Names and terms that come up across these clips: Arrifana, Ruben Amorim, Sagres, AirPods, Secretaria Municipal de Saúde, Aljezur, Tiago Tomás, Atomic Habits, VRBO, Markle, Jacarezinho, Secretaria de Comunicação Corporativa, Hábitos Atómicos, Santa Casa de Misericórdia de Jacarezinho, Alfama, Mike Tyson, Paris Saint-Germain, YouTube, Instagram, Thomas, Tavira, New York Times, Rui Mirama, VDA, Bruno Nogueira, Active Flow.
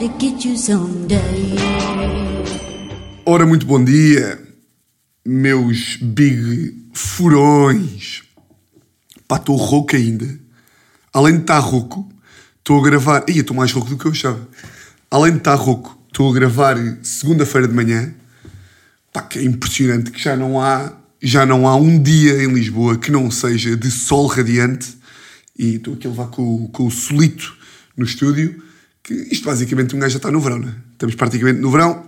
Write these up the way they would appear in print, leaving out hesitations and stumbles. to get you someday. Ora, muito bom dia, meus big furões. Pá, estou rouco ainda. Além de estar rouco, estou a gravar... Ih, estou mais rouco do que eu achava. Além de estar rouco, estou a gravar segunda-feira de manhã. Pá, que é impressionante que já não há um dia em Lisboa que não seja de sol radiante. E estou aqui a levar com o solito no estúdio. Que isto basicamente um gajo já está no verão, não é? Estamos praticamente no verão.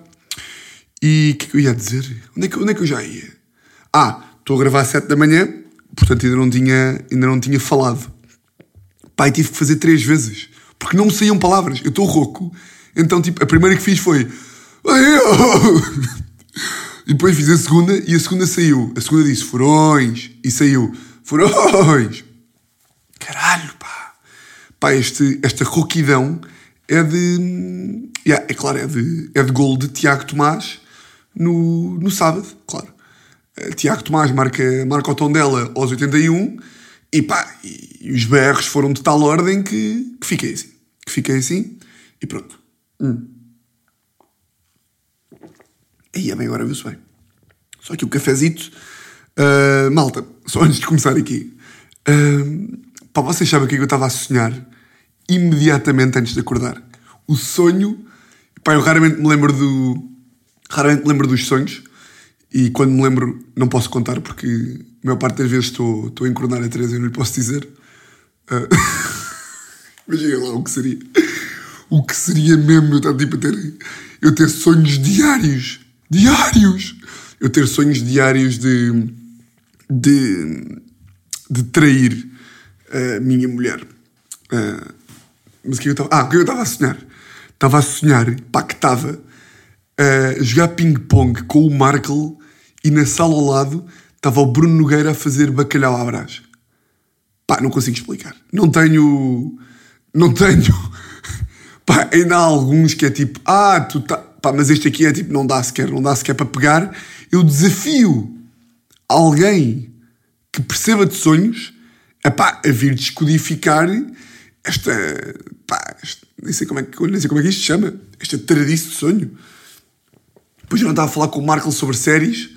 E o que é que eu ia dizer? Onde é que eu já ia? Estou a gravar às 7 da manhã, portanto ainda não tinha falado. Pai, tive que fazer 3 vezes, porque não me saíam palavras. Eu estou rouco. Então, tipo, a primeira que fiz foi... E depois fiz a segunda e a segunda saiu. A segunda disse furões e saiu furões. Caralho, pá. Pá, esta rouquidão é de... Yeah, é claro, é de golo de Tiago Tomás no sábado, claro. Tiago Tomás marca o Tondela aos 81 e pá, e os BRs foram de tal ordem que fiquei assim. Que fiquei assim e pronto. Aí é bem, agora viu-se bem. Só que o cafezito... malta, só antes de começar aqui. Para vocês sabem o que eu estava a sonhar imediatamente antes de acordar. O sonho... Pá, eu raramente me lembro dos sonhos. E quando me lembro, não posso contar, porque a maior parte das vezes estou a encornar a Teresa e não lhe posso dizer. Imagina lá o que seria. O que seria mesmo eu estar tipo a ter... Eu ter sonhos diários. Diários! Eu ter sonhos diários de trair a minha mulher. Mas o que eu estava... o que eu estava a sonhar? Estava a sonhar, pá, que estava a jogar ping-pong com o Markle e na sala ao lado estava o Bruno Nogueira a fazer bacalhau à brás. Pá, não consigo explicar. Não tenho... Pá, ainda há alguns que é tipo... tu tá... Pá, mas este aqui é tipo... Não dá sequer para pegar. Eu desafio alguém que perceba de sonhos a vir descodificar esta... Pá, nem sei como é que isto se chama. Esta taradice de sonho. Depois eu não estava a falar com o Markle sobre séries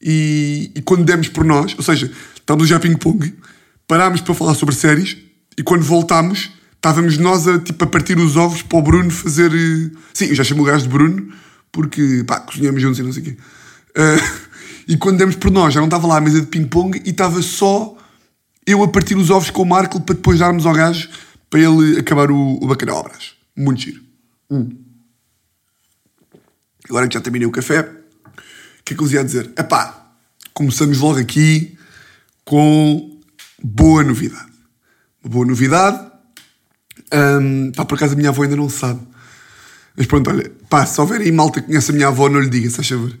e quando demos por nós... Ou seja, estávamos já ping-pong, parámos para falar sobre séries e quando voltámos... Estávamos nós a partir os ovos para o Bruno fazer... Sim, eu já chamo o gajo de Bruno, porque, pá, cozinhamos juntos e não sei o quê. E quando demos por nós, já não estava lá a mesa de ping-pong e estava só eu a partir os ovos com o Marco para depois darmos ao gajo para ele acabar o bacalhau ao brás. Muito giro. Agora que já terminei o café, o que é que eu ia dizer? Começamos logo aqui com boa novidade. Uma boa novidade... por acaso a minha avó ainda não sabe, mas pronto, olha, pá, se houver aí malta que conhece a minha avó, não lhe diga, se faz favor,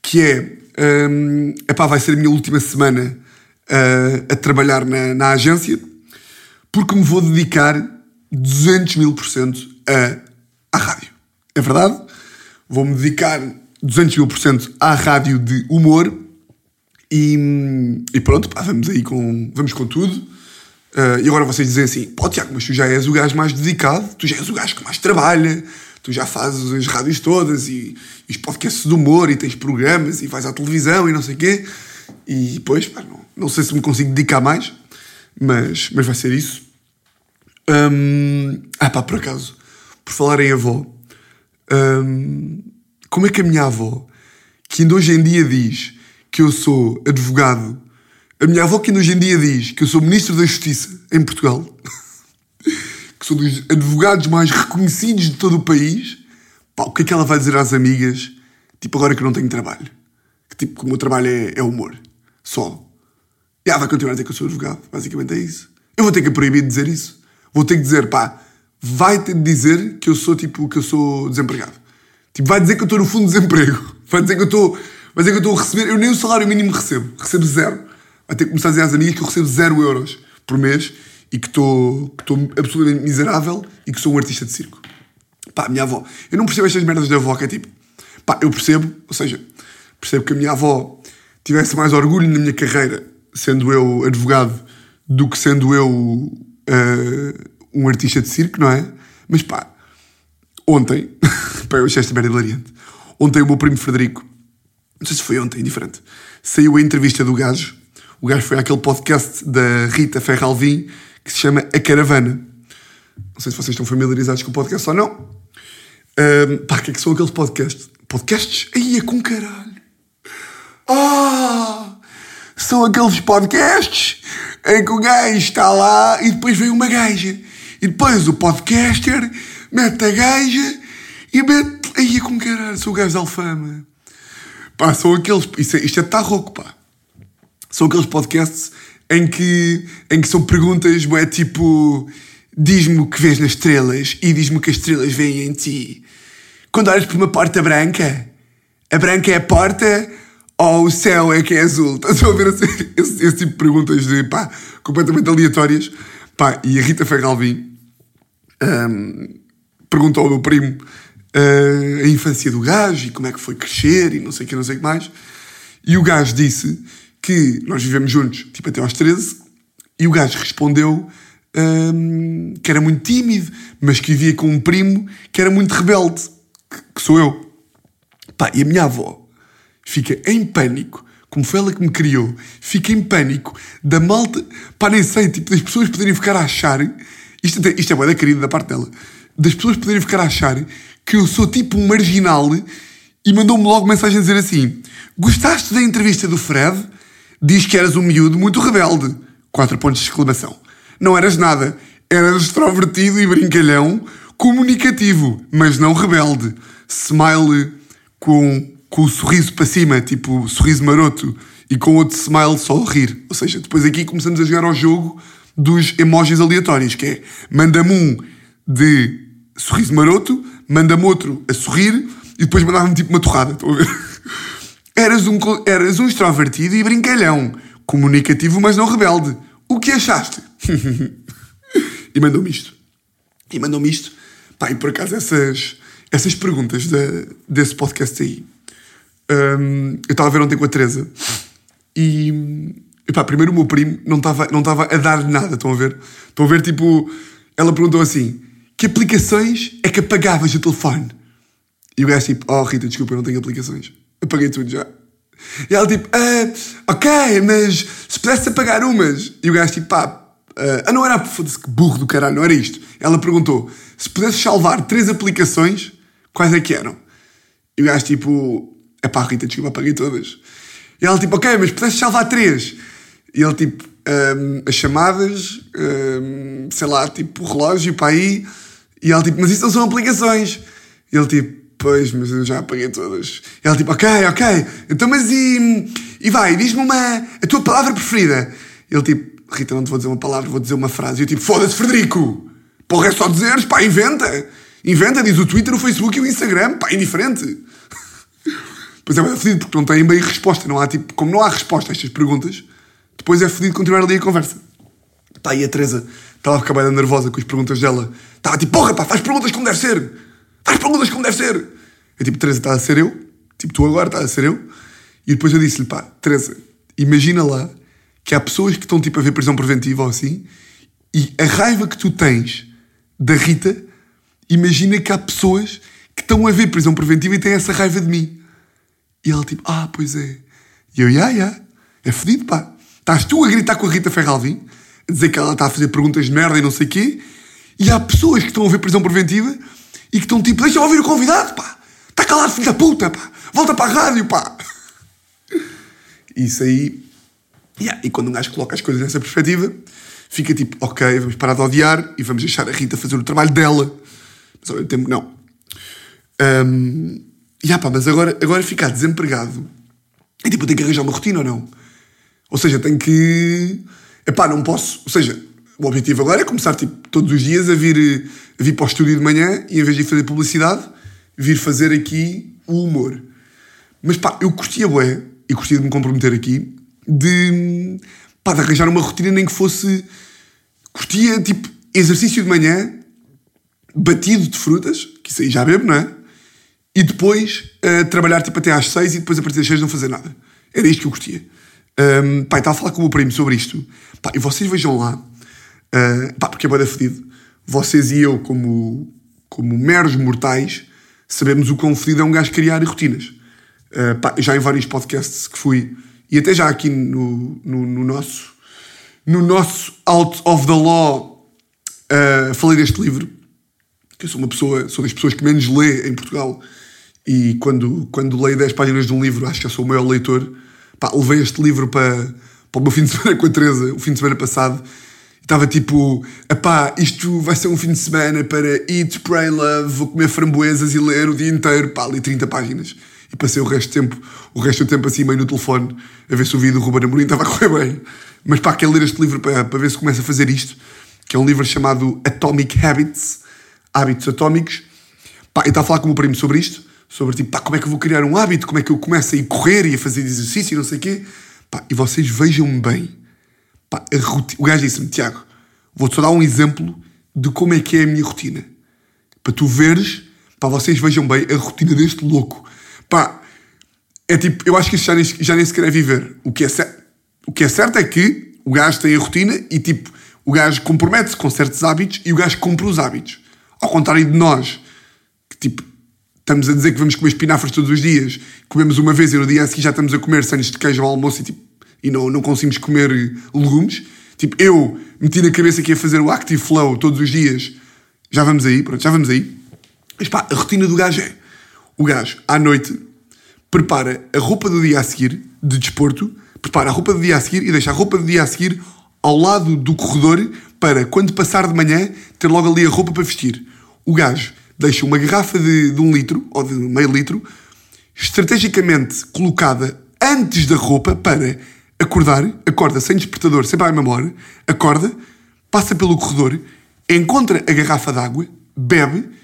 que é, vai ser a minha última semana a trabalhar na agência, porque me vou dedicar 200.000% à rádio. É verdade, vou-me dedicar 200.000% à rádio de humor e pronto, pá, vamos com tudo. E agora vocês dizem assim, pô Tiago, mas tu já és o gajo mais dedicado, tu já és o gajo que mais trabalha, tu já fazes as rádios todas e os podcasts de humor e tens programas e vais à televisão e não sei o quê. E pois, pá, não sei se me consigo dedicar mais, mas vai ser isso. Por acaso, por falar em avó, como é que a minha avó, que ainda hoje em dia diz que eu sou advogado, a minha avó que ainda hoje em dia diz que eu sou Ministro da Justiça em Portugal, que sou dos advogados mais reconhecidos de todo o país, pá, o que é que ela vai dizer às amigas, tipo, agora que eu não tenho trabalho? Que, tipo, que o meu trabalho é humor. Só. E ela vai continuar a dizer que eu sou advogado. Basicamente é isso. Eu vou ter que proibir de dizer isso. Vou ter que dizer, pá, vai ter de dizer que eu sou desempregado. Tipo, vai dizer que eu estou no fundo de desemprego. Vai dizer que eu estou a receber... Eu nem o salário mínimo recebo zero. Vai ter que começar a dizer às amigas que eu recebo 0€ por mês e que estou absolutamente miserável e que sou um artista de circo. Pá, a minha avó... Eu não percebo estas merdas da avó, que é tipo... Pá, eu percebo, ou seja, percebo que a minha avó tivesse mais orgulho na minha carreira, sendo eu advogado, do que sendo eu um artista de circo, não é? Mas pá, ontem, para eu estiver hilariante, ontem o meu primo Frederico, não sei se foi ontem, indiferente, saiu a entrevista do gajo. O gajo foi àquele podcast da Rita Ferralvim que se chama A Caravana. Não sei se vocês estão familiarizados com o podcast ou não. Pá, o que é que são aqueles podcasts? Podcasts? Aí é com caralho! Ah! São aqueles podcasts em que o gajo está lá e depois vem uma gaja. E depois o podcaster mete a gaja e mete... Aí é com caralho, são o gajo da Alfama. Pá, são aqueles... Isto é tarroco, pá. São aqueles podcasts em que são perguntas, é tipo... Diz-me o que vês nas estrelas e diz-me que as estrelas veem em ti. Quando olhas por uma porta branca, a branca é a porta ou o céu é que é azul? Estás a ouvir esse tipo de perguntas de, pá, completamente aleatórias. Pá, e a Rita Ferralvim perguntou ao meu primo a infância do gajo e como é que foi crescer e não sei o que, não sei o que mais. E o gajo disse que nós vivemos juntos, tipo até aos 13, e o gajo respondeu... que era muito tímido, mas que vivia com um primo que era muito rebelde, que sou eu. Pá, e a minha avó fica em pânico, como foi ela que me criou, fica em pânico da malta, pá, nem sei, tipo, das pessoas poderem ficar a achar, isto é bué da querida da parte dela, das pessoas poderem ficar a achar que eu sou tipo um marginal, e mandou-me logo mensagem a dizer assim: gostaste da entrevista do Fred? Diz que eras um miúdo muito rebelde. 4 pontos de exclamação. Não eras nada. Eras extrovertido e brincalhão, comunicativo, mas não rebelde. Smile com o sorriso para cima, tipo sorriso maroto, e com outro smile só rir. Ou seja, depois aqui começamos a jogar ao jogo dos emojis aleatórios, que é manda-me um de sorriso maroto, manda-me outro a sorrir, e depois mandava-me tipo uma torrada. Estão a ver? Eras um extrovertido e brincalhão, comunicativo, mas não rebelde. O que achaste? E mandou-me isto. Pá, e por acaso essas perguntas desse podcast aí. Eu estava a ver ontem com a Teresa. E pá, primeiro o meu primo não estava a dar nada, estão a ver? Estão a ver, tipo... Ela perguntou assim... Que aplicações é que apagavas do telefone? E o gajo tipo... Oh, Rita, desculpa, eu não tenho aplicações. Apaguei tudo já. E ela tipo... ok, mas se pudesse apagar umas... E o gajo tipo... Pá... não era... Foda-se, que burro do caralho, não era isto. Ela perguntou, se pudesse salvar 3 aplicações, quais é que eram? E o gajo tipo, epá, Rita, desculpa, apaguei todas. E ela tipo, ok, mas se pudesse salvar 3. E ele tipo, as chamadas, sei lá, tipo, o relógio para aí. E ela tipo, mas isso não são aplicações. E ele tipo, pois, mas eu já apaguei todas. E ela tipo, ok, então mas e vai, diz-me a tua palavra preferida. E ele tipo, Rita, não te vou dizer uma palavra, vou dizer uma frase. E eu tipo, foda-se, Frederico! Porra, é só dizeres, pá, inventa! Inventa, diz o Twitter, o Facebook e o Instagram, pá, indiferente! Pois é, mas é fodido, porque não tem bem resposta, não há tipo, como não há resposta a estas perguntas, depois é fodido continuar ali a conversa. Pá, e a Teresa estava a ficar bem nervosa com as perguntas dela. Estava tipo, porra, pá, faz perguntas como deve ser! Eu tipo, Teresa, está a ser eu? Tipo, tu agora estás a ser eu? E depois eu disse-lhe, pá, Teresa, imagina lá que há pessoas que estão tipo a ver prisão preventiva ou assim, e a raiva que tu tens da Rita, imagina que há pessoas que estão a ver prisão preventiva e têm essa raiva de mim. E ela tipo, ah, pois é. E eu, é fodido, pá. Estás tu a gritar com a Rita Ferralvim, a dizer que ela está a fazer perguntas de merda e não sei o quê, e há pessoas que estão a ver prisão preventiva e que estão tipo, deixa-me ouvir o convidado, pá. Está calado, filho da puta, pá. Volta para a rádio, pá. Isso aí... Yeah. E quando um gajo coloca as coisas nessa perspectiva, fica tipo, ok, vamos parar de odiar e vamos deixar a Rita fazer o trabalho dela. Mas ao mesmo tempo, não. Pá, mas agora ficar desempregado é tipo, eu tenho que arranjar uma rotina ou não? Ou seja, tenho que... Epá, não posso. Ou seja, o objetivo agora é começar tipo, todos os dias a vir para o estúdio de manhã e em vez de fazer publicidade, vir fazer aqui o humor. Mas pá, eu curtia bué e curtia de me comprometer aqui de arranjar uma rotina nem que fosse... Curtia, tipo, exercício de manhã, batido de frutas, que isso aí já bebo, não é? E depois trabalhar, tipo, até às 6 e depois a partir das 6 não fazer nada. Era isto que eu curtia. Pá, estava a falar com o meu primo sobre isto. Pá, e vocês vejam lá... porque é bué da fedido. Vocês e eu, como como meros mortais, sabemos o quão fodido é um gajo criar rotinas. Já em vários podcasts que fui, e até já aqui no nosso Out of the Law, falei deste livro, que eu sou das pessoas que menos lê em Portugal, e quando leio 10 páginas de um livro, acho que já sou o maior leitor. Levei este livro para o meu fim de semana com a Teresa, o fim de semana passado, e estava tipo, isto vai ser um fim de semana para eat, pray, love, vou comer framboesas e ler o dia inteiro, li 30 páginas. E passei o resto do tempo assim meio no telefone, a ver se o vídeo do Ruben Amorim estava a correr bem. Mas quero ler este livro para ver se começa a fazer isto, que é um livro chamado Atomic Habits, Hábitos Atómicos. E está a falar com o meu primo sobre isto, sobre tipo, como é que eu vou criar um hábito, como é que eu começo a ir correr e a fazer exercício e não sei o quê. E vocês vejam-me bem, o gajo disse-me, Tiago, vou-te só dar um exemplo de como é que é a minha rotina. Para tu veres, vocês vejam bem a rotina deste louco. É tipo, eu acho que isto já nem sequer é viver. O que é certo é que o gajo tem a rotina e tipo, o gajo compromete-se com certos hábitos e o gajo compra os hábitos. Ao contrário de nós, que tipo, estamos a dizer que vamos comer espinafres todos os dias, comemos uma vez e no dia a seguir já estamos a comer sandes de queijo ao almoço e, tipo, e não conseguimos comer legumes. Tipo, eu meti na cabeça que ia fazer o Active Flow todos os dias. Já vamos aí. Mas a rotina do gajo é... O gajo, à noite, prepara a roupa do dia a seguir, de desporto, prepara a roupa do dia a seguir e deixa a roupa do dia a seguir ao lado do corredor para, quando passar de manhã, ter logo ali a roupa para vestir. O gajo deixa uma garrafa de 1 litro, ou de meio litro, estrategicamente colocada antes da roupa para acorda sem despertador, sempre à mesma hora, acorda, passa pelo corredor, encontra a garrafa d'água, bebe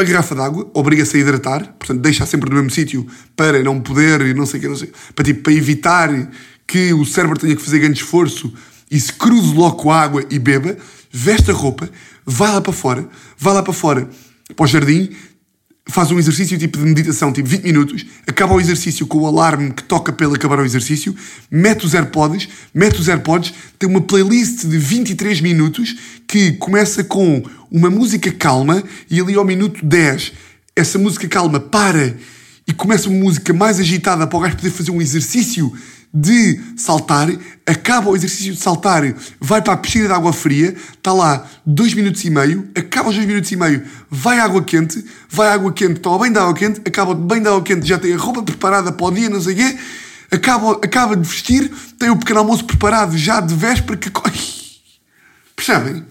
a garrafa d'água, obriga-se a hidratar, portanto deixa sempre no mesmo sítio para não poder, não sei o quê, para evitar que o cérebro tenha que fazer grande esforço e se cruze logo com a água e beba, veste a roupa, vai lá para fora, para o jardim, faz um exercício tipo de meditação, tipo 20 minutos, acaba o exercício com o alarme que toca para ele acabar o exercício, mete os AirPods, tem uma playlist de 23 minutos que começa com uma música calma e ali ao minuto 10 essa música calma para e começa uma música mais agitada para o gajo poder fazer um exercício de saltar, acaba o exercício de saltar, vai para a piscina de água fria, está lá 2 minutos e meio, acaba os 2 minutos e meio, vai à água quente, toma bem da água quente, acaba bem da água quente, já tem a roupa preparada para o dia, não sei o quê, acaba de vestir, tem o pequeno almoço preparado já de véspera, que... Percebem?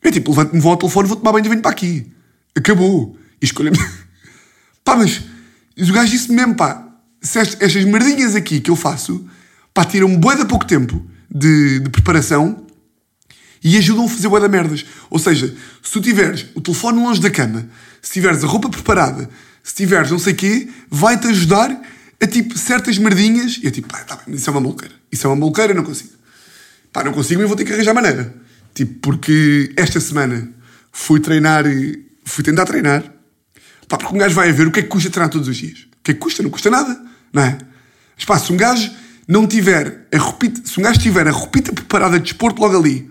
Eu tipo, levanto-me, vou ao telefone, vou tomar banho e venho para aqui. Acabou. E escolha-me... mas o gajo disse mesmo, se estas merdinhas aqui que eu faço, tiram-me bué de pouco tempo de preparação e ajudam a fazer bué de merdas. Ou seja, se tu tiveres o telefone longe da cama, se tiveres a roupa preparada, se tiveres não sei o quê, vai-te ajudar a tipo certas merdinhas. E eu tipo, tá bem, isso é uma maluqueira, não consigo e vou ter que arranjar maneira. Tipo, porque esta semana fui tentar treinar, porque um gajo vai a ver o que é que custa treinar todos os dias. O que é que custa? Não custa nada, não é? Mas se um gajo não tiver a roupita, se um gajo tiver a roupita preparada de desporto logo ali,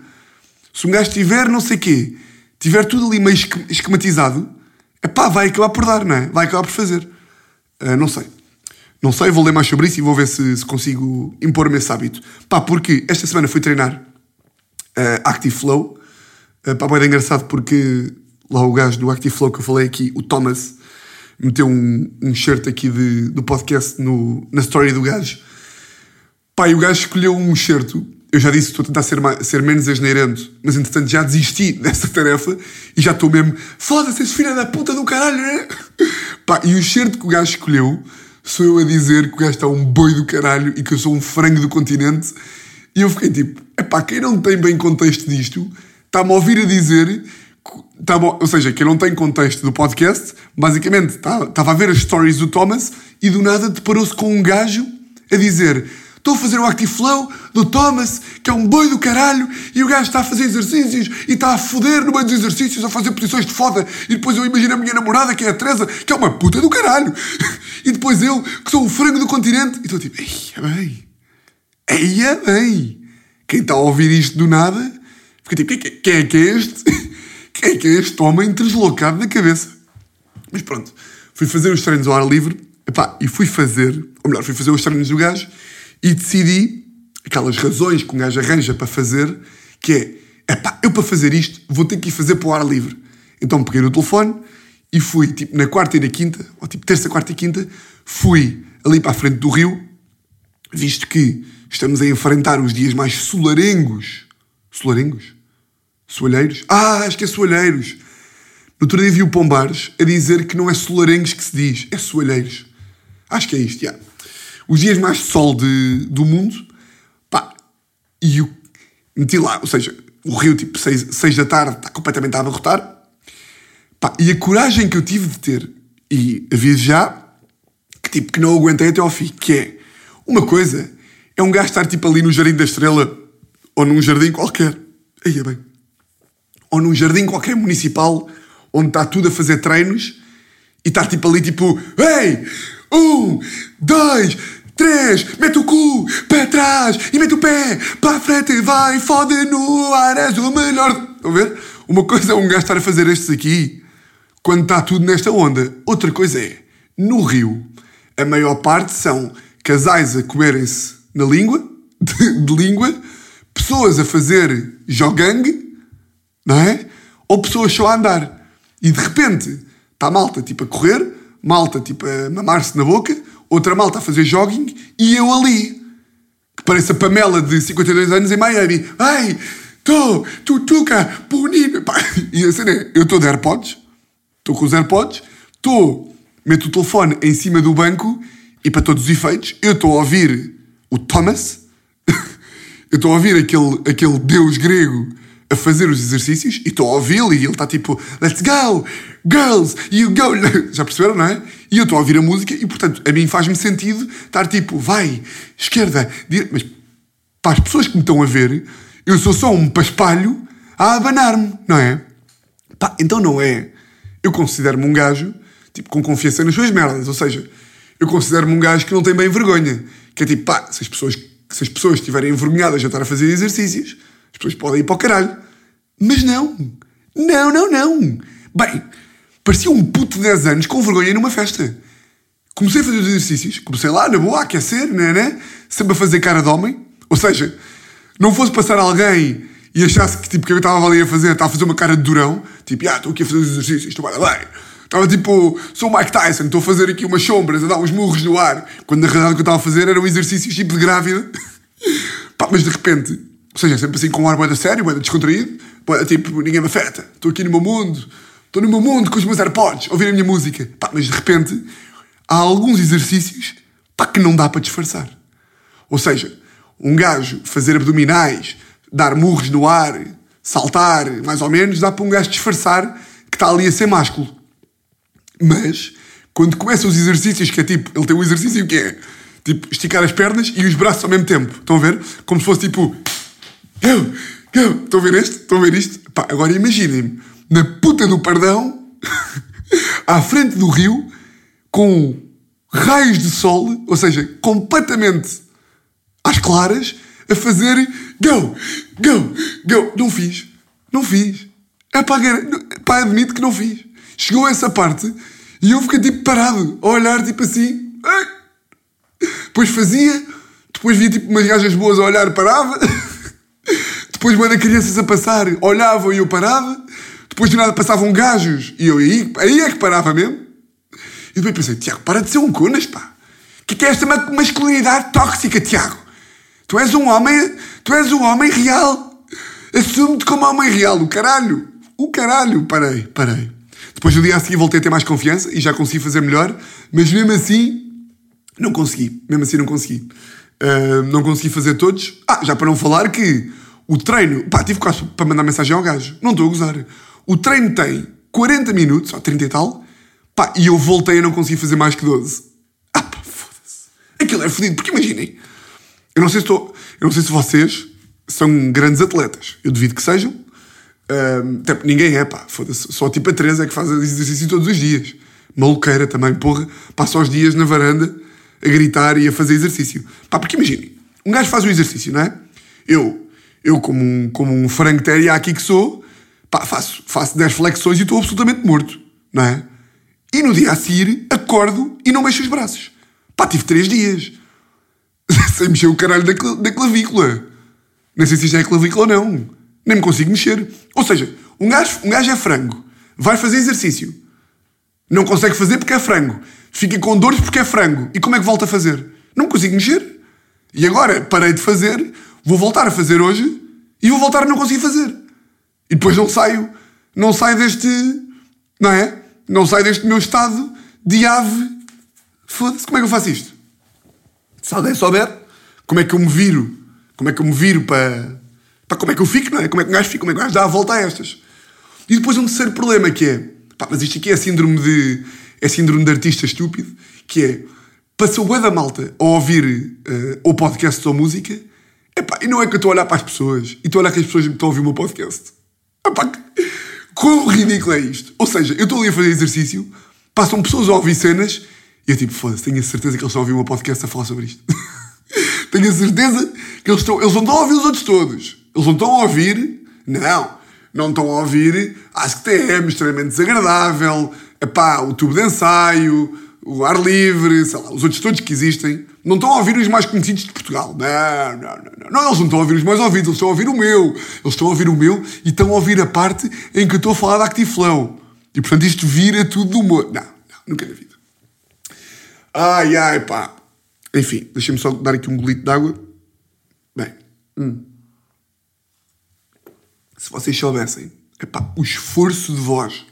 se um gajo tiver não sei o quê, tiver tudo ali meio esquematizado, vai acabar por dar, não é? Vai acabar por fazer. Não sei, vou ler mais sobre isso e vou ver se consigo impor-me esse hábito. Porque esta semana fui treinar Active Flow. Era engraçado porque lá o gajo do Active Flow que eu falei aqui, o Thomas, meteu um shirt aqui do podcast na story do gajo. E o gajo escolheu um shirt. Eu já disse que estou a tentar ser menos asneirante, mas entretanto já desisti dessa tarefa e já estou mesmo... Foda-se, esse filho da puta do caralho, né? E o shirt que o gajo escolheu sou eu a dizer que o gajo está um boi do caralho e que eu sou um frango do continente. E eu fiquei tipo... quem não tem bem contexto disto está-me a ouvir a dizer... Tá bom. Ou seja, quem não tem contexto do podcast, basicamente estava a ver as stories do Thomas e do nada deparou-se com um gajo a dizer: estou a fazer o Active Flow do Thomas, que é um boi do caralho, e o gajo está a fazer exercícios e está a foder no meio dos exercícios, a fazer posições de foda, e depois eu imagino a minha namorada, que é a Teresa, que é uma puta do caralho, e depois eu, que sou um frango do continente, e estou tipo, ei, é bem, quem está a ouvir isto do nada, fica tipo, quem é este? que é este homem deslocado da cabeça? Mas pronto, fui fazer os treinos ao ar livre, fui fazer os treinos do gajo e decidi, aquelas razões que um gajo arranja para fazer, que é, eu para fazer isto vou ter que ir fazer para o ar livre. Então peguei no telefone e fui, na quarta e na quinta, ou terça, quarta e quinta, fui ali para a frente do rio, visto que estamos a enfrentar os dias mais solarengos. Solarengos? Soalheiros? Ah, acho que é soalheiros. No outro dia vi o Pombares a dizer que não é solarengos que se diz, é soalheiros. Acho que é isto, já. Yeah. Os dias mais de sol do mundo, e eu meti lá, ou seja, o rio, 6 da tarde, está completamente a abarrotar. E a coragem que eu tive de ter, e aviso já, que não aguentei até ao fim, que é, uma coisa, é um gajo estar ali no Jardim da Estrela, ou num jardim qualquer, aí é bem, ou num jardim qualquer municipal, onde está tudo a fazer treinos, e estar ali, ei, 1, 2, 3, mete o cu para trás e mete o pé para a frente e vai, fode no ar, és o menor. Estão a ver? Uma coisa é um gajo estar a fazer estes aqui quando está tudo nesta onda. Outra coisa é, no Rio, a maior parte são casais a comerem-se na língua, de língua, pessoas a fazer jogangue, não é? Ou pessoas só a andar. E de repente está malta a correr, malta a mamar-se na boca, outra malta a fazer jogging e eu ali, que parece a Pamela de 52 anos em Miami. Ai, tutuca, bonito. E assim é, eu estou de AirPods, estou com os AirPods, meto o telefone em cima do banco e para todos os efeitos, eu estou a ouvir o Thomas, eu estou a ouvir aquele deus grego a fazer os exercícios e estou a ouvi-lo e ele está let's go, girls, you go. Já perceberam, não é? E eu estou a ouvir a música e, portanto, a mim faz-me sentido estar vai, esquerda, direita. Mas para as pessoas que me estão a ver, eu sou só um paspalho a abanar-me, não é? Então não é. Eu considero-me um gajo, com confiança nas suas merdas. Ou seja, eu considero-me um gajo que não tem bem vergonha. Que é se as pessoas estiverem envergonhadas de estar a fazer exercícios, as pessoas podem ir para o caralho. Mas não. Bem, parecia um puto de 10 anos com vergonha numa festa. Comecei a fazer os exercícios, comecei lá, na boa, a aquecer, né? Sempre a fazer cara de homem. Ou seja, não fosse passar alguém e achasse que que eu estava ali a fazer uma cara de durão. Estou aqui a fazer os exercícios, estou bem. Estava sou o Mike Tyson, estou a fazer aqui umas sombras, a dar uns murros no ar. Quando na realidade o que eu estava a fazer eram exercícios de grávida. Mas de repente... Ou seja, sempre assim com um ar bué sério, bué descontraído, ninguém me afeta, estou aqui no meu mundo, com os meus AirPods, ouvir a minha música. Mas de repente, há alguns exercícios que não dá para disfarçar. Ou seja, um gajo fazer abdominais, dar murros no ar, saltar, mais ou menos, dá para um gajo disfarçar que está ali a ser másculo. Mas, quando começa os exercícios, que é ele tem um exercício que é esticar as pernas e os braços ao mesmo tempo. Estão a ver? Como se fosse Eu! Estão a ver este? Estão a ver isto? Agora imaginem-me, na puta do Pardão, à frente do rio, com raios de sol, ou seja, completamente às claras, a fazer go! Não fiz. Admito que não fiz. Chegou a essa parte e eu fiquei parado, a olhar assim. Depois fazia, depois via umas gajas boas a olhar, parava... Depois mandava crianças a passar, olhavam e eu parava. Depois de nada passavam gajos e eu aí é que parava mesmo. E depois pensei, Tiago, para de ser um conas, O que é esta masculinidade tóxica, Tiago? Tu és um homem real. Assume-te como homem real, o caralho. Parei. Depois do dia a seguir voltei a ter mais confiança e já consegui fazer melhor, mas mesmo assim não consegui. Não consegui fazer todos. Já para não falar que o treino... tive quase para mandar mensagem ao gajo. Não estou a gozar. O treino tem 40 minutos, ou 30 e tal, e eu voltei a não conseguir fazer mais que 12. Foda-se. Aquilo é fodido, porque imaginem. Eu não sei se vocês são grandes atletas. Eu duvido que sejam. Até ninguém é, foda-se. Só a 3 é que faz exercício todos os dias. Maluqueira também, porra. Passa os dias na varanda a gritar e a fazer exercício. Porque imaginem. Um gajo faz o exercício, não é? Eu como um frango terrier aqui que sou, pá, faço 10 flexões e estou absolutamente morto, não é? E no dia a seguir acordo e não mexo os braços. Pá, tive 3 dias sem mexer o caralho da clavícula. Não sei se já é clavícula ou não. Nem me consigo mexer. Ou seja, um gajo é frango. Vai fazer exercício. Não consegue fazer porque é frango. Fica com dores porque é frango. E como é que volta a fazer? Não consigo mexer. E agora parei de fazer, vou voltar a fazer hoje e vou voltar a não conseguir fazer. E depois não saio deste, não é? Não saio deste meu estado de ave. Foda-se, como é que eu faço isto? Se alguém souber, como é que eu me viro? Como é que eu me viro para como é que eu fico, não é? Como é que um gajo fica? Como é que um gajo dá a volta a estas? E depois um terceiro problema que é, pá, mas isto aqui é síndrome de artista estúpido, que é, passou bué da malta a ouvir ou podcasts ou música, epá, e não é que eu estou a olhar para as pessoas, e estou a olhar que as pessoas estão a ouvir o meu podcast. Epá, quão ridículo é isto? Ou seja, eu estou ali a fazer exercício, passam pessoas a ouvir cenas, e eu tipo, foda-se, tenho a certeza que eles estão a ouvir o meu podcast a falar sobre isto. Tenho a certeza que eles não estão a ouvir os outros todos. Eles não estão a ouvir, não estão a ouvir, acho que TM, extremamente desagradável, epá, o tubo de ensaio, o ar livre, sei lá, os outros todos que existem. Não estão a ouvir os mais conhecidos de Portugal. Não, eles não estão a ouvir os mais ouvidos, eles estão a ouvir o meu. Eles estão a ouvir o meu e estão a ouvir a parte em que eu estou a falar da Active Flow. E, portanto, isto vira tudo do humor. Não, nunca na vida. Ai, pá. Enfim, deixa-me só dar aqui um golito de água. Bem. Se vocês soubessem, epá, o esforço de voz.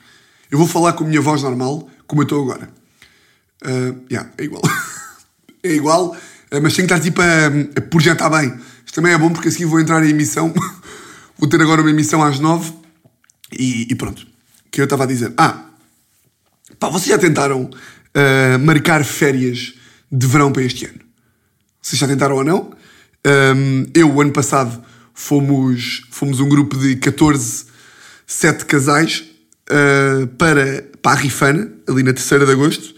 Eu vou falar com a minha voz normal, como eu estou agora. É igual. É igual, mas tenho que estar tipo a projetar bem. Isto também é bom porque assim vou entrar em emissão. Vou ter agora uma emissão às 9 e pronto. O que eu estava a dizer? Pá, vocês já tentaram marcar férias de verão para este ano? Vocês já tentaram ou não? Eu, o ano passado, fomos um grupo de 14, 7 casais para Arrifana, ali na 3ª de Agosto.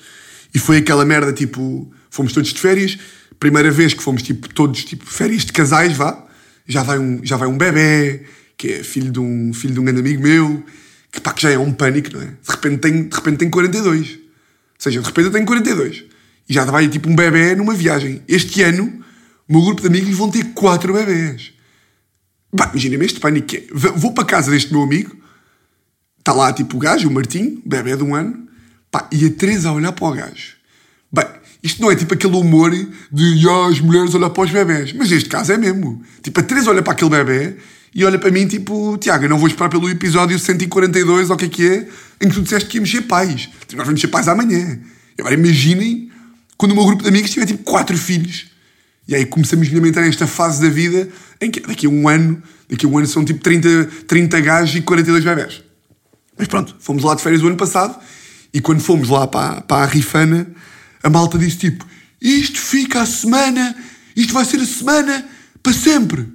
E foi aquela merda, tipo, fomos todos de férias. Primeira vez que fomos, tipo, todos, tipo, férias de casais, vá. Já vai um bebê, que é filho de um grande amigo meu, que, pá, que já é um pânico, não é? De repente tem 42. Ou seja, de repente eu tenho 42. E já vai, tipo, um bebê numa viagem. Este ano, o meu grupo de amigos vão ter 4 bebés. Bah, imagina-me este pânico que é. Vou para casa deste meu amigo, está lá, tipo, o gajo, o Martinho, o bebê de um ano, pá, e a Teresa a olhar para o gajo. Bem, isto não é tipo aquele humor de as mulheres olham para os bebés, mas neste caso é mesmo. Tipo, a Teresa olha para aquele bebé e olha para mim tipo, Tiago, eu não vou esperar pelo episódio 142, ou o que é, em que tu disseste que íamos ser pais. Tipo, nós vamos ser pais amanhã. E agora imaginem quando o meu grupo de amigos tiver tipo 4 filhos. E aí começamos a entrar nesta fase da vida em que daqui a um ano são tipo 30 gajos e 42 bebés. Mas pronto, fomos lá de férias o ano passado. E quando fomos lá para a Arrifana, a malta disse tipo, isto vai ser a semana para sempre.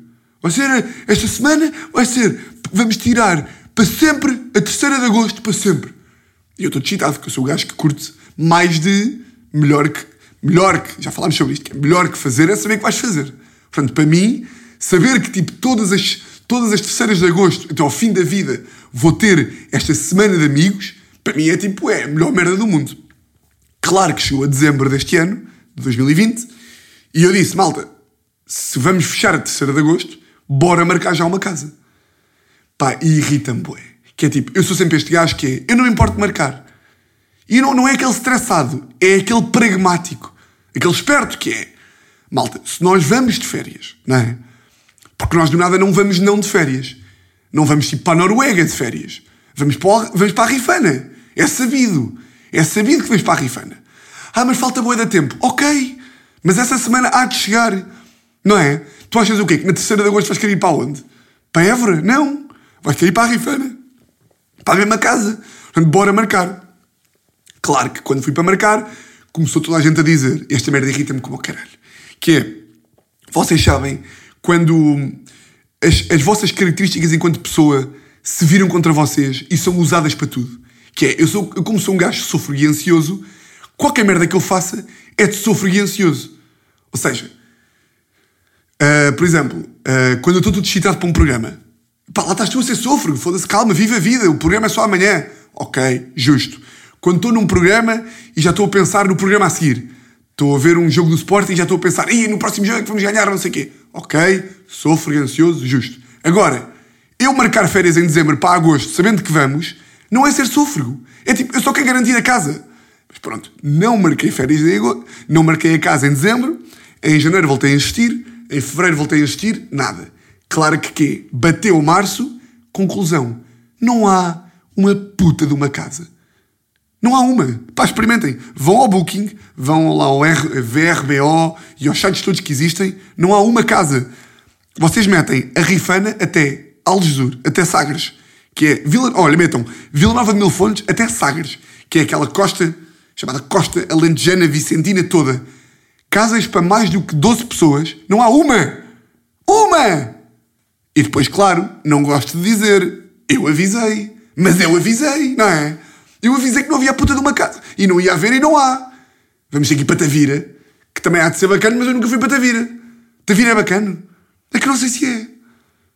Vamos tirar para sempre a 3ª de Agosto, para sempre. E eu estou excitado, porque eu sou o gajo que curte mais de, melhor que, já falámos sobre isto, que é melhor que fazer é saber que vais fazer. Portanto, para mim, saber que tipo todas as 3ª de Agosto, até ao fim da vida, vou ter esta semana de amigos, para mim é tipo, é a melhor merda do mundo. Claro que chegou a dezembro deste ano, de 2020, e eu disse, malta, se vamos fechar a 3ª de Agosto, bora marcar já uma casa. Pá, e irrita-me, bué. Que é tipo, eu sou sempre este gajo que é, eu não me importo de marcar. E não é aquele estressado, é aquele pragmático, aquele esperto que é, malta, se nós vamos de férias, não é? Porque nós do nada não vamos não de férias. Não vamos tipo para a Noruega de férias. Vamos para a Arrifana. É sabido. É sabido que vens para a Arrifana. Mas falta bué de tempo. Ok. Mas essa semana há de chegar. Não é? Tu achas o quê? Que na 3ª de Agosto vais querer ir para onde? Para Évora? Não. Vais querer ir para a Arrifana. Para a mesma casa. Bora marcar. Claro que quando fui para marcar, começou toda a gente a dizer, esta merda irrita-me como o caralho. Que é, vocês sabem, quando as vossas características enquanto pessoa se viram contra vocês e são usadas para tudo. Que é, eu como sou um gajo sofro e ansioso, qualquer merda que eu faça é de sofro e ansioso. Ou seja, por exemplo, quando eu estou todo excitado para um programa, Pá, lá estás tu a ser sofre, foda-se, calma, vive a vida, o programa é só amanhã. Ok, justo. Quando estou num programa e já estou a pensar no programa a seguir, estou a ver um jogo do Sporting e já estou a pensar, e no próximo jogo é que vamos ganhar, não sei o quê. Ok, sofre, ansioso, justo. Agora, eu marcar férias em dezembro para agosto, sabendo que vamos, não é ser sôfrego. É tipo, eu só quero garantir a casa. Mas pronto, não marquei férias em agosto, não marquei a casa em dezembro, em janeiro voltei a investir, em fevereiro voltei a investir, nada. Claro que quê? Bateu março, conclusão. Não há uma puta de uma casa. Não há uma. Pá, experimentem. Vão ao Booking, vão lá ao VRBO e aos sites todos que existem. Não há uma casa. Vocês metem Arrifana até Aljezur, até Sagres, que é metam Vila Nova de Mil Fontes até Sagres, que é aquela costa chamada Costa Alentejana Vicentina toda. Casas para mais do que 12 pessoas, não há uma! Uma! E depois, claro, não gosto de dizer, eu avisei. Mas eu avisei, não é? Eu avisei que não havia a puta de uma casa. E não ia haver e não há. Vamos aqui para Tavira, que também há de ser bacana, mas eu nunca fui para Tavira. Tavira é bacana? É que não sei se é.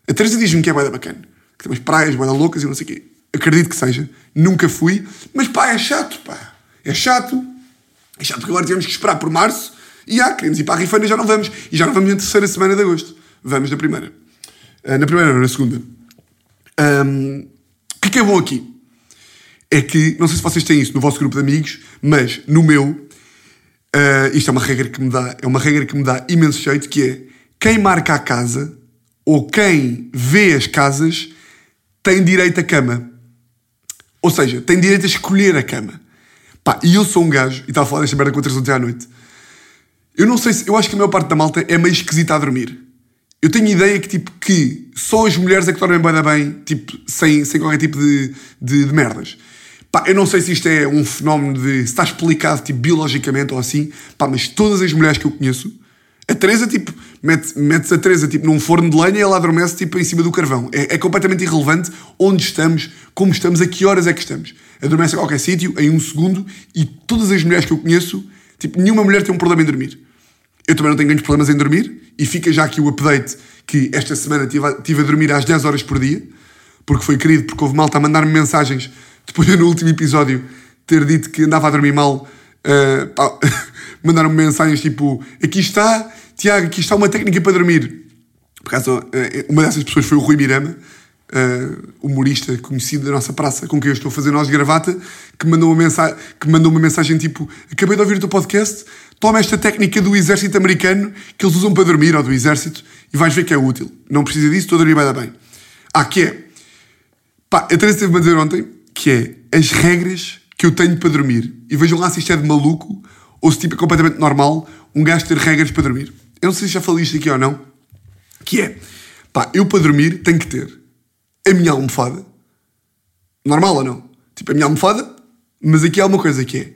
A Teresa diz-me que é bué bacana, que tem umas praias bué loucas e não sei o quê. Acredito que seja. Nunca fui. Mas pá, é chato, pá. É chato. É chato porque agora tivemos que esperar por março e queremos ir para a Rifana e já não vamos. E já não vamos na terceira semana de agosto. Vamos na primeira. Na primeira não, na segunda. O que é bom aqui? É que, não sei se vocês têm isso no vosso grupo de amigos, mas no meu, isto é uma regra que me dá, imenso jeito, que é quem marca a casa ou quem vê as casas tem direito à cama. Ou seja, tem direito a escolher a cama. Pá, e eu sou um gajo, e estava a falar desta merda com outras ontem à noite, eu não sei se... Eu acho que a maior parte da malta é meio esquisita a dormir. Eu tenho ideia que, tipo, que só as mulheres é que dormem bem, tipo, sem qualquer tipo de merdas. Pá, eu não sei se isto é um fenómeno de... se está explicado, tipo, biologicamente ou assim, pá, mas todas as mulheres que eu conheço... A Teresa, tipo, mete-se a Teresa tipo, num forno de lenha e ela adormece tipo, em cima do carvão. É completamente irrelevante onde estamos, como estamos, a que horas é que estamos. Adormece a qualquer sítio, em um segundo, e todas as mulheres que eu conheço, tipo, nenhuma mulher tem um problema em dormir. Eu também não tenho grandes problemas em dormir, e fica já aqui o update que esta semana estive a dormir às 10 horas por dia, porque foi querido, porque houve malta a mandar-me mensagens, depois no último episódio ter dito que andava a dormir mal. Mandaram-me mensagens tipo, aqui está, Tiago, aqui está uma técnica para dormir. Por acaso, uma dessas pessoas foi o Rui Mirama, humorista conhecido da nossa praça, com quem eu estou a fazer nós de gravata, que mandou uma mensagem tipo, acabei de ouvir o teu podcast, toma esta técnica do exército americano que eles usam para dormir, ou do exército, e vais ver que é útil. Não precisa disso, estou a dormir vai dar bem. Que é... Pá, a Teresa teve-me a dizer ontem que é as regras que eu tenho para dormir. E vejam lá se isto é de maluco ou se tipo, é completamente normal um gajo ter regras para dormir. Eu não sei se já falei isto aqui ou não. Que é, pá, eu para dormir tenho que ter a minha almofada. Normal ou não? Tipo, a minha almofada. Mas aqui há uma coisa que é,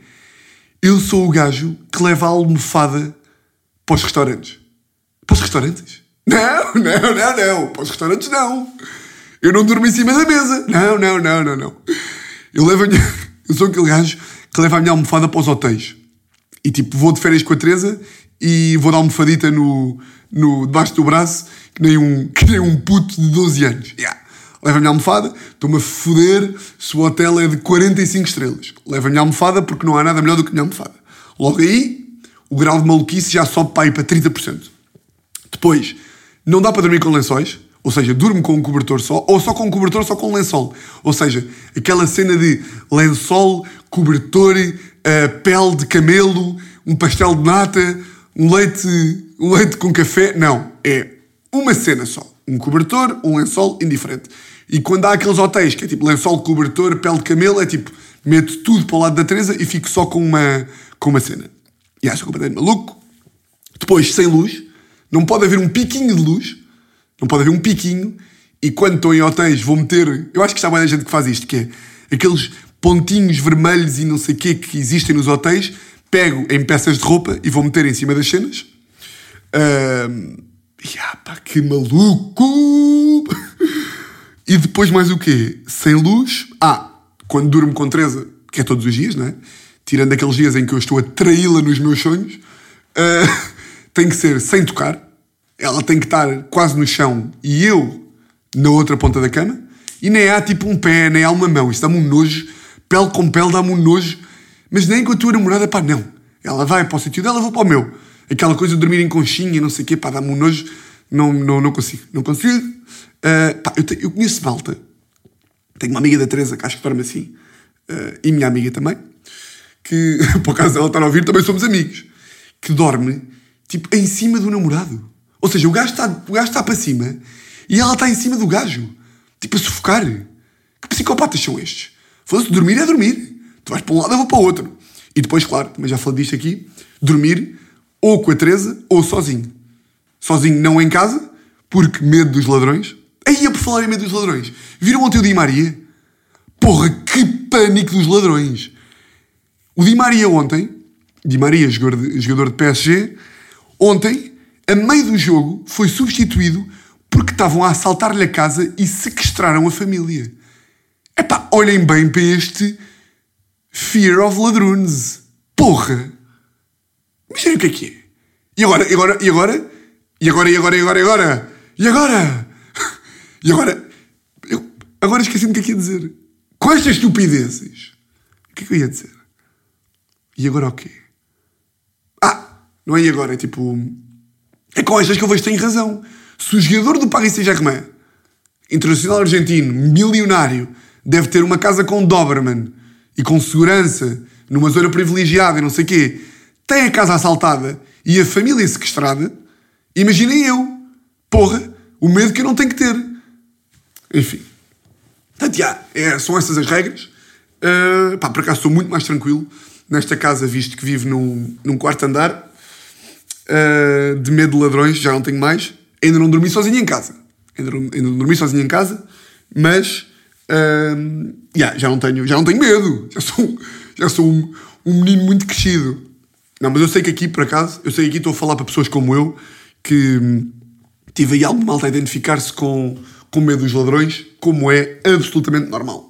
eu sou o gajo que leva a almofada para os restaurantes. Para os restaurantes? Não. Para os restaurantes não. Eu não durmo em cima da mesa. Não. Eu levo a minha... Eu sou aquele gajo que leva a minha almofada para os hotéis. E tipo, vou de férias com a Teresa e vou dar almofadita debaixo do braço que nem um puto de 12 anos. Levo a minha almofada, estou-me a foder se o hotel é de 45 estrelas. Levo a minha almofada porque não há nada melhor do que a minha almofada. Logo aí, o grau de maluquice já sobe para aí para 30%. Depois, não dá para dormir com lençóis. Ou seja, durmo com um cobertor só, ou só com um cobertor, só com um lençol. Ou seja, aquela cena de lençol, cobertor, pele de camelo, um pastel de nata, um leite com café. Não, é uma cena só. Um cobertor, um lençol, indiferente. E quando há aqueles hotéis que é tipo lençol, cobertor, pele de camelo, é tipo, meto tudo para o lado da Teresa e fico só com uma cena. E acho completamente maluco. Depois, sem luz, não pode haver um piquinho de luz. Não pode haver um piquinho. E quando estou em hotéis vou meter... Eu acho que está bem a gente que faz isto, que é aqueles pontinhos vermelhos e não sei o quê que existem nos hotéis, pego em peças de roupa e vou meter em cima das cenas. Pá, que maluco! E depois mais o quê? Sem luz. Quando durmo com Teresa, que é todos os dias, não é? Tirando aqueles dias em que eu estou a traí-la nos meus sonhos, tem que ser sem tocar. Ela tem que estar quase no chão e eu na outra ponta da cama, e nem há tipo um pé, nem há uma mão. Isso dá-me um nojo, pele com pele dá-me um nojo, mas nem com a tua namorada, pá, não. Ela vai para o sítio dela, eu vou para o meu. Aquela coisa de dormir em conchinha, não sei o quê, pá, dá-me um nojo, não consigo. Pá, eu conheço malta, tenho uma amiga da Teresa, que acho que dorme assim, e minha amiga também, que, por acaso ela estar a ouvir, também somos amigos, que dorme, tipo, em cima do namorado. Ou seja, o gajo está para cima e ela está em cima do gajo, tipo, a sufocar. Que psicopatas são estes? Foda-se, dormir é dormir. Tu vais para um lado, eu vou para o outro. E depois, claro, também já falei disto aqui, dormir ou com a Teresa ou sozinho. Sozinho não em casa, porque medo dos ladrões. Aí é por falar em medo dos ladrões. Viram ontem o Di Maria? Porra, que pânico dos ladrões! O Di Maria ontem, Di Maria, jogador de PSG, ontem, a meio do jogo, foi substituído porque estavam a assaltar-lhe a casa e sequestraram a família. Epá, olhem bem para este Fear of Ladrones. Porra! Imaginem o que é que é. E agora esqueci-me o que é que ia dizer. Com estas estupidezes. O que é que eu ia dizer? E agora o quê? Ah, não é e agora, é tipo... É com estas que eu vejo que tem razão. Se o jogador do Paris Saint-Germain, internacional argentino, milionário, deve ter uma casa com Doberman e com segurança, numa zona privilegiada e não sei o quê, tem a casa assaltada e a família sequestrada, imaginem eu. Porra, o medo que eu não tenho que ter. Enfim. Portanto, são essas as regras. Pá, por acaso estou muito mais tranquilo nesta casa, visto que vivo num quarto andar. De medo de ladrões, já não tenho mais. Ainda não dormi sozinho em casa, mas já não tenho medo. Já sou um menino muito crescido. Não, mas eu sei que aqui, por acaso, estou a falar para pessoas como eu, que tive aí alguma malta a identificar-se com medo dos ladrões, como é absolutamente normal.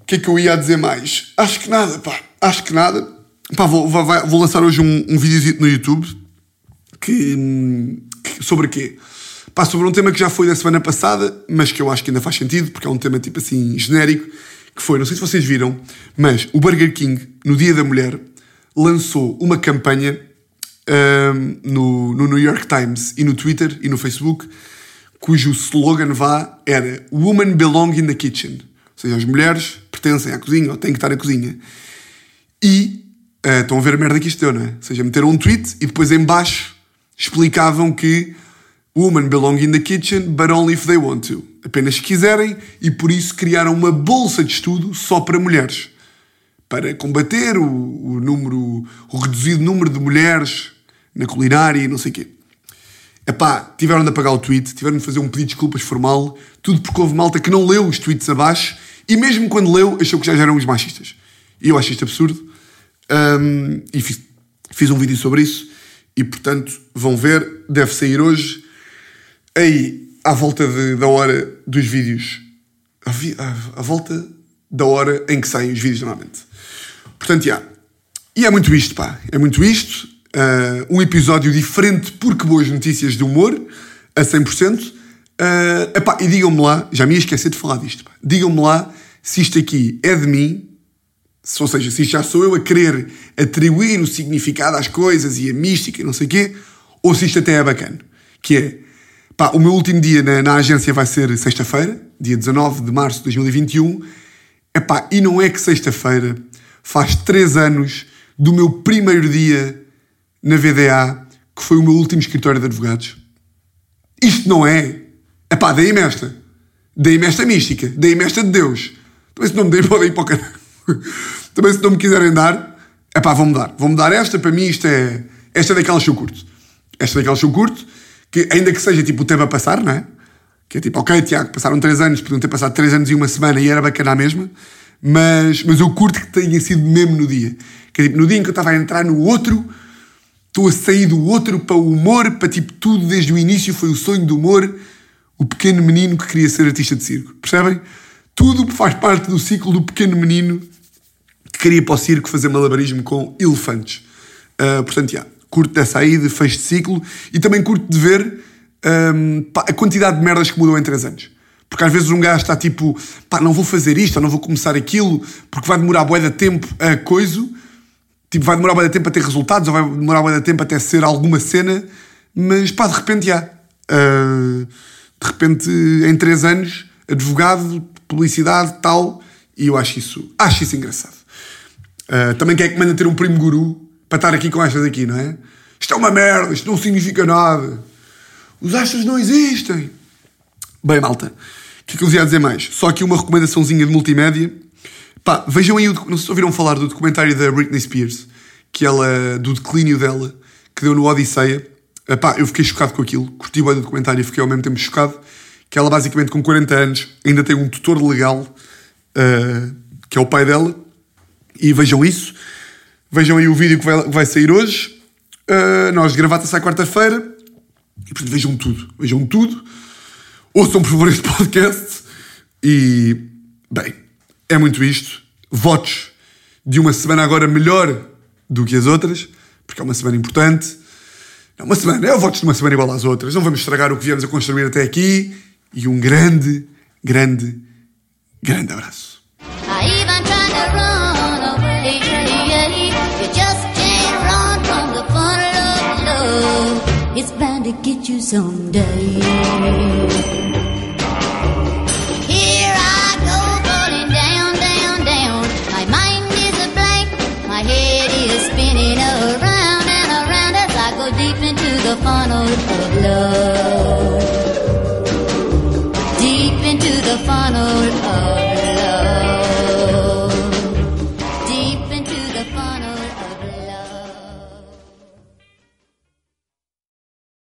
O que é que eu ia dizer mais? Acho que nada. Pá, vou lançar hoje um videozito no YouTube que sobre quê? Pá, sobre um tema que já foi da semana passada, mas que eu acho que ainda faz sentido, porque é um tema tipo assim genérico, que foi, não sei se vocês viram, mas o Burger King, no Dia da Mulher, lançou uma campanha no New York Times e no Twitter e no Facebook, cujo slogan era Women belong in the kitchen. Ou seja, as mulheres pertencem à cozinha ou têm que estar na cozinha. E estão a ver a merda que isto deu, não é? Ou seja, meteram um tweet e depois em baixo explicavam que women belong in the kitchen, but only if they want to. Apenas se quiserem, e por isso criaram uma bolsa de estudo só para mulheres. Para combater o reduzido número de mulheres na culinária e não sei o quê. Epá, tiveram de apagar o tweet, tiveram de fazer um pedido de desculpas formal, tudo porque houve malta que não leu os tweets abaixo e mesmo quando leu achou que já eram os machistas. E eu acho isto absurdo. E fiz um vídeo sobre isso e, portanto, vão ver, deve sair hoje aí à volta da hora dos vídeos, à volta da hora em que saem os vídeos normalmente, portanto, e é muito isto, pá, um episódio diferente porque boas notícias de humor a 100%. Epá, e digam-me lá, já me ia esquecer de falar disto, pá. Digam-me lá se isto aqui é de mim. Ou seja, se já sou eu a querer atribuir o significado às coisas e a mística e não sei o quê, ou se isto até é bacana. Que é, pá, o meu último dia na agência vai ser sexta-feira, dia 19 de março de 2021. Epá, e não é que sexta-feira faz 3 anos do meu primeiro dia na VDA, que foi o meu último escritório de advogados. Isto não é? Epá, daí-me esta. Daí-me esta mística. Daí-me esta de Deus. Talvez se não me deem, podem ir para o canal. Também se não me quiserem dar, epá, vão-me dar esta. Para mim isto é, esta é daquelas que eu curto, que ainda que seja tipo o tempo a passar, não é? Que é tipo, ok, Tiago, passaram 3 anos, podiam ter passado 3 anos e uma semana e era bacana a mesma, mas eu curto que tenha sido mesmo no dia, que é tipo, no dia em que eu estava a entrar no outro, estou a sair do outro para o humor, para tipo tudo desde o início, foi o sonho do humor, o pequeno menino que queria ser artista de circo, percebem? Tudo faz parte do ciclo do pequeno menino que queria ir para o circo fazer malabarismo com elefantes. Portanto, curto dessa aí de fecho de ciclo, e também curto de ver pá, a quantidade de merdas que mudam em 3 anos. Porque às vezes um gajo está tipo, pá, não vou fazer isto ou não vou começar aquilo porque vai demorar bué de tempo a coiso, tipo, vai demorar bué de tempo a ter resultados ou vai demorar bué de tempo até ser alguma cena, mas pá, de repente já. De repente, em 3 anos, advogado, publicidade, tal, e eu acho isso engraçado. Também quem é que manda ter um primo guru para estar aqui com estas aqui, não é? Isto é uma merda, isto não significa nada. Os astros não existem. Bem, malta, o que é que eu vos ia dizer mais? Só aqui uma recomendaçãozinha de multimédia. Pá, vejam aí, não sei se ouviram falar do documentário da Britney Spears, que ela, do declínio dela, que deu no Odisseia. Pá, eu fiquei chocado com aquilo, curti bem do documentário e fiquei ao mesmo tempo chocado, que ela basicamente com 40 anos ainda tem um tutor legal, que é o pai dela, e vejam isso. Vejam aí o vídeo que vai sair hoje. Nós gravata-se à quarta-feira. E portanto, vejam tudo. Ouçam, por favor, este podcast. E, bem, é muito isto. Votos de uma semana agora melhor do que as outras, porque é uma semana importante. Não, uma semana, é o votos de uma semana igual às outras. Não vamos estragar o que viemos a construir até aqui. E um grande, grande, grande abraço. It's bound to get you someday. Here I go, falling down, down, down. My mind is a blank, my head is spinning around and around as I go deep into the funnel of love. Deep into the funnel of love.